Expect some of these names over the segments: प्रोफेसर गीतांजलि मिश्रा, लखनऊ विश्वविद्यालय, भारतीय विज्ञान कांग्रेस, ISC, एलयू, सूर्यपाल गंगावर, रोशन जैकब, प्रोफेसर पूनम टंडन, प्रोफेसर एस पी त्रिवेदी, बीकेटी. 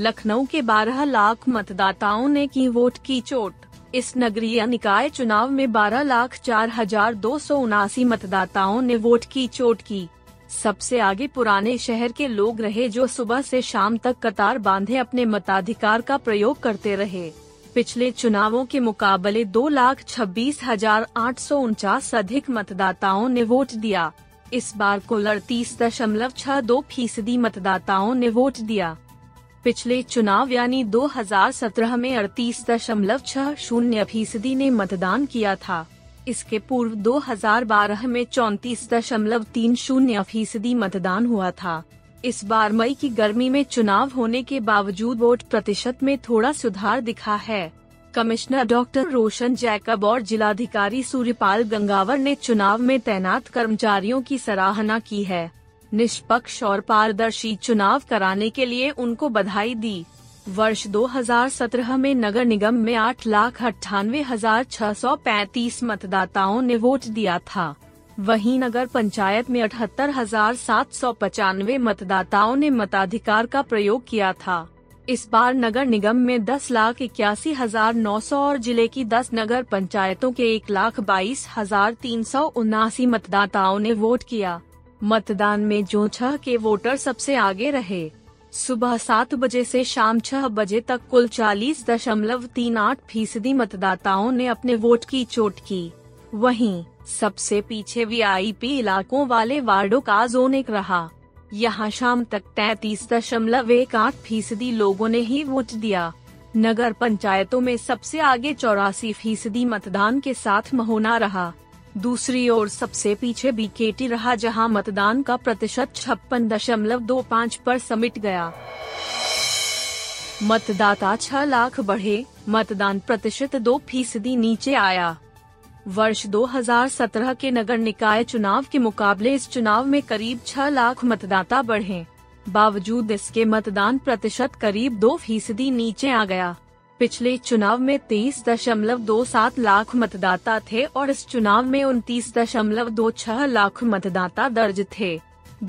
लखनऊ के 12 लाख मतदाताओं ने की वोट की चोट। इस नगरीय निकाय चुनाव में 12,04,279 मतदाताओं ने वोट की चोट की। सबसे आगे पुराने शहर के लोग रहे, जो सुबह से शाम तक कतार बांधे अपने मताधिकार का प्रयोग करते रहे। पिछले चुनावों के मुकाबले 2,26,849 अधिक मतदाताओं ने वोट दिया। इस बार कुल 38.62% मतदाताओं ने वोट दिया। पिछले चुनाव यानी 2017 में 38.60% ने मतदान किया था। इसके पूर्व 2012 में 34.30% मतदान हुआ था। इस बार मई की गर्मी में चुनाव होने के बावजूद वोट प्रतिशत में थोड़ा सुधार दिखा है। कमिश्नर डॉक्टर रोशन जैकब और जिलाधिकारी सूर्यपाल गंगावर ने चुनाव में तैनात कर्मचारियों की सराहना की है। निष्पक्ष और पारदर्शी चुनाव कराने के लिए उनको बधाई दी। वर्ष 2017 में नगर निगम में 8,98,635 मतदाताओं ने वोट दिया था। वहीं नगर पंचायत में 78,795 मतदाताओं ने मताधिकार का प्रयोग किया था। इस बार नगर निगम में 10,81,900 और जिले की 10 नगर पंचायतों के 1,22,379 मतदाताओं ने वोट किया। मतदान में जोन 6 के वोटर सबसे आगे रहे। सुबह 7 बजे से शाम 6 बजे तक कुल 40.38% मतदाताओं ने अपने वोट की चोट की। वहीं सबसे पीछे वीआईपी इलाकों वाले वार्डों का जोन 1 रहा। यहां शाम तक 33.18% लोगों ने ही वोट दिया। नगर पंचायतों में सबसे आगे 84% मतदान के साथ महोना रहा। दूसरी ओर सबसे पीछे बीकेटी रहा, जहां मतदान का प्रतिशत 56.25% पर समिट गया। मतदाता 6 लाख बढ़े, मतदान प्रतिशत 2% नीचे आया। वर्ष 2017 के नगर निकाय चुनाव के मुकाबले इस चुनाव में करीब 6 लाख मतदाता बढ़े, बावजूद इसके मतदान प्रतिशत करीब 2% नीचे आ गया। पिछले चुनाव में 23.27 लाख मतदाता थे और इस चुनाव में 29.26 लाख मतदाता दर्ज थे।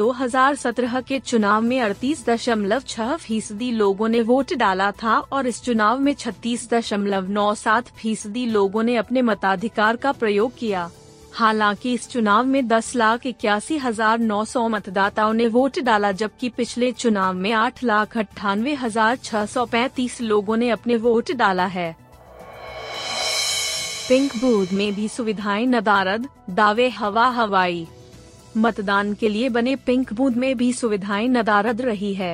2017 के चुनाव में 38.6% लोगों ने वोट डाला था और इस चुनाव में 36.97% लोगों ने अपने मताधिकार का प्रयोग किया। हालांकि इस चुनाव में 10,81,900 मतदाताओं ने वोट डाला, जबकि पिछले चुनाव में 8,98,635 लोगों ने अपने वोट डाला है। पिंक बूथ में भी सुविधाएं नदारद, दावे हवा हवाई। मतदान के लिए बने पिंक बूथ में भी सुविधाएं नदारद रही है।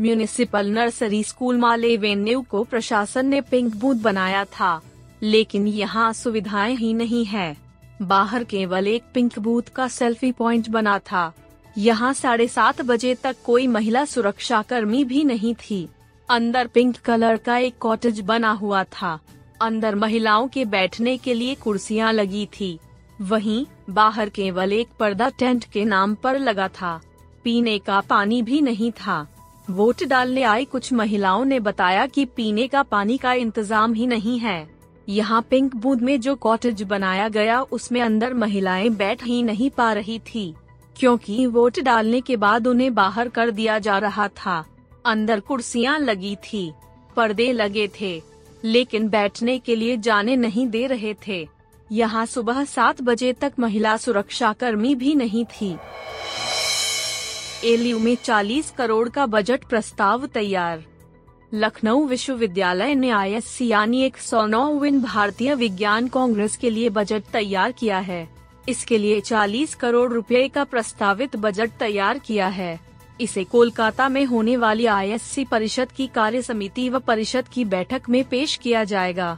म्यूनिसिपल नर्सरी स्कूल माले वेन्यू को प्रशासन ने पिंक बूथ बनाया था, लेकिन यहाँ सुविधाएं ही नहीं है। बाहर केवल एक पिंक बूथ का सेल्फी पॉइंट बना था। यहाँ 7:30 बजे तक कोई महिला सुरक्षा कर्मी भी नहीं थी। अंदर पिंक कलर का एक कॉटेज बना हुआ था। अंदर महिलाओं के बैठने के लिए कुर्सियाँ लगी थी। वहीं बाहर केवल एक पर्दा टेंट के नाम पर लगा था। पीने का पानी भी नहीं था। वोट डालने आई कुछ महिलाओं ने बताया कि पीने का पानी का इंतजाम ही नहीं है। यहाँ पिंक बूथ में जो कॉटेज बनाया गया, उसमें अंदर महिलाएं बैठ ही नहीं पा रही थी, क्योंकि वोट डालने के बाद उन्हें बाहर कर दिया जा रहा था। अंदर कुर्सियां लगी थी, पर्दे लगे थे, लेकिन बैठने के लिए जाने नहीं दे रहे थे। यहाँ सुबह 7 बजे तक महिला सुरक्षा कर्मी भी नहीं थी। एलयू में 40 करोड़ का बजट प्रस्ताव तैयार। लखनऊ विश्वविद्यालय ने ISC यानी 109वां भारतीय विज्ञान कांग्रेस के लिए बजट तैयार किया है। इसके लिए 40 करोड़ रुपए का प्रस्तावित बजट तैयार किया है। इसे कोलकाता में होने वाली ISC परिषद की कार्य समिति व परिषद की बैठक में पेश किया जाएगा।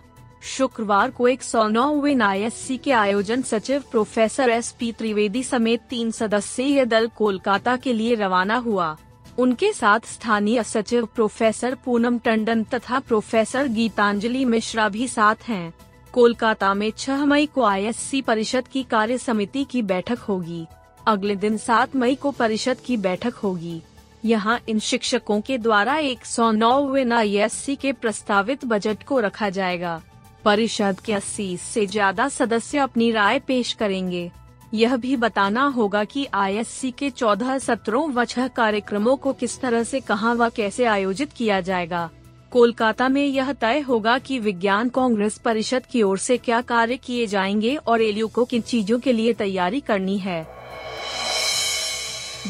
शुक्रवार को 109वां ISC के आयोजन सचिव प्रोफेसर एस पी त्रिवेदी समेत 3 सदस्यीय दल कोलकाता के लिए रवाना हुआ। उनके साथ स्थानीय सचिव प्रोफेसर पूनम टंडन तथा प्रोफेसर गीतांजलि मिश्रा भी साथ हैं। कोलकाता में 6 मई को आईएससी परिषद की कार्य समिति की बैठक होगी। अगले दिन 7 मई को परिषद की बैठक होगी। यहां इन शिक्षकों के द्वारा 109वें आईएससी के प्रस्तावित बजट को रखा जाएगा। परिषद के 80 से ज्यादा सदस्य अपनी राय पेश करेंगे। यह भी बताना होगा कि आईएससी के 14 सत्रों व 6 कार्यक्रमों को किस तरह से कहां व कैसे आयोजित किया जाएगा। कोलकाता में यह तय होगा कि विज्ञान कांग्रेस परिषद की ओर से क्या कार्य किए जाएंगे और एलयू को किन चीजों के लिए तैयारी करनी है।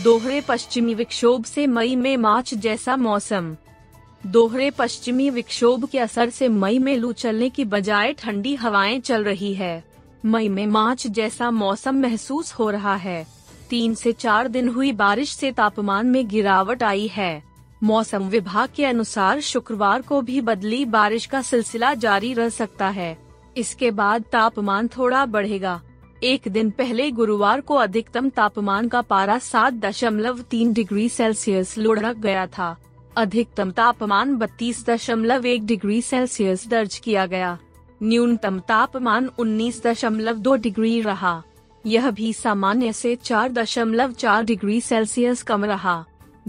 दोहरे पश्चिमी विक्षोभ से मई में मार्च जैसा मौसम। दोहरे पश्चिमी विक्षोभ के असर से मई में लू चलने की बजाय ठंडी हवाएं चल रही है। मई में मार्च जैसा मौसम महसूस हो रहा है। 3 से 4 दिन हुई बारिश से तापमान में गिरावट आई है। मौसम विभाग के अनुसार शुक्रवार को भी बदली बारिश का सिलसिला जारी रह सकता है। इसके बाद तापमान थोड़ा बढ़ेगा। एक दिन पहले गुरुवार को अधिकतम तापमान का पारा 7.3 डिग्री सेल्सियस लुढ़क गया था। अधिकतम तापमान 32.1 डिग्री सेल्सियस दर्ज किया गया। न्यूनतम तापमान 19.2 डिग्री रहा। यह भी सामान्य से 4.4 डिग्री सेल्सियस कम रहा।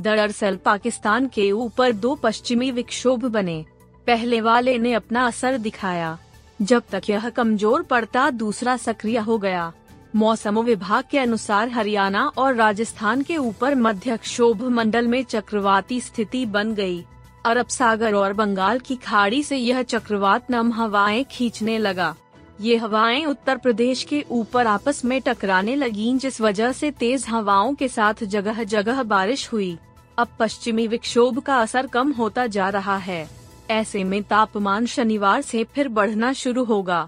दरअसल पाकिस्तान के ऊपर 2 पश्चिमी विक्षोभ बने। पहले वाले ने अपना असर दिखाया। जब तक यह कमजोर पड़ता दूसरा सक्रिय हो गया। मौसम विभाग के अनुसार हरियाणा और राजस्थान के ऊपर मध्य क्षोभ मंडल में चक्रवाती स्थिति बन गई। अरब सागर और बंगाल की खाड़ी से यह चक्रवात नम हवाएं खींचने लगा। ये हवाएं उत्तर प्रदेश के ऊपर आपस में टकराने लगीं, जिस वजह से तेज हवाओं के साथ जगह जगह बारिश हुई। अब पश्चिमी विक्षोभ का असर कम होता जा रहा है। ऐसे में तापमान शनिवार से फिर बढ़ना शुरू होगा।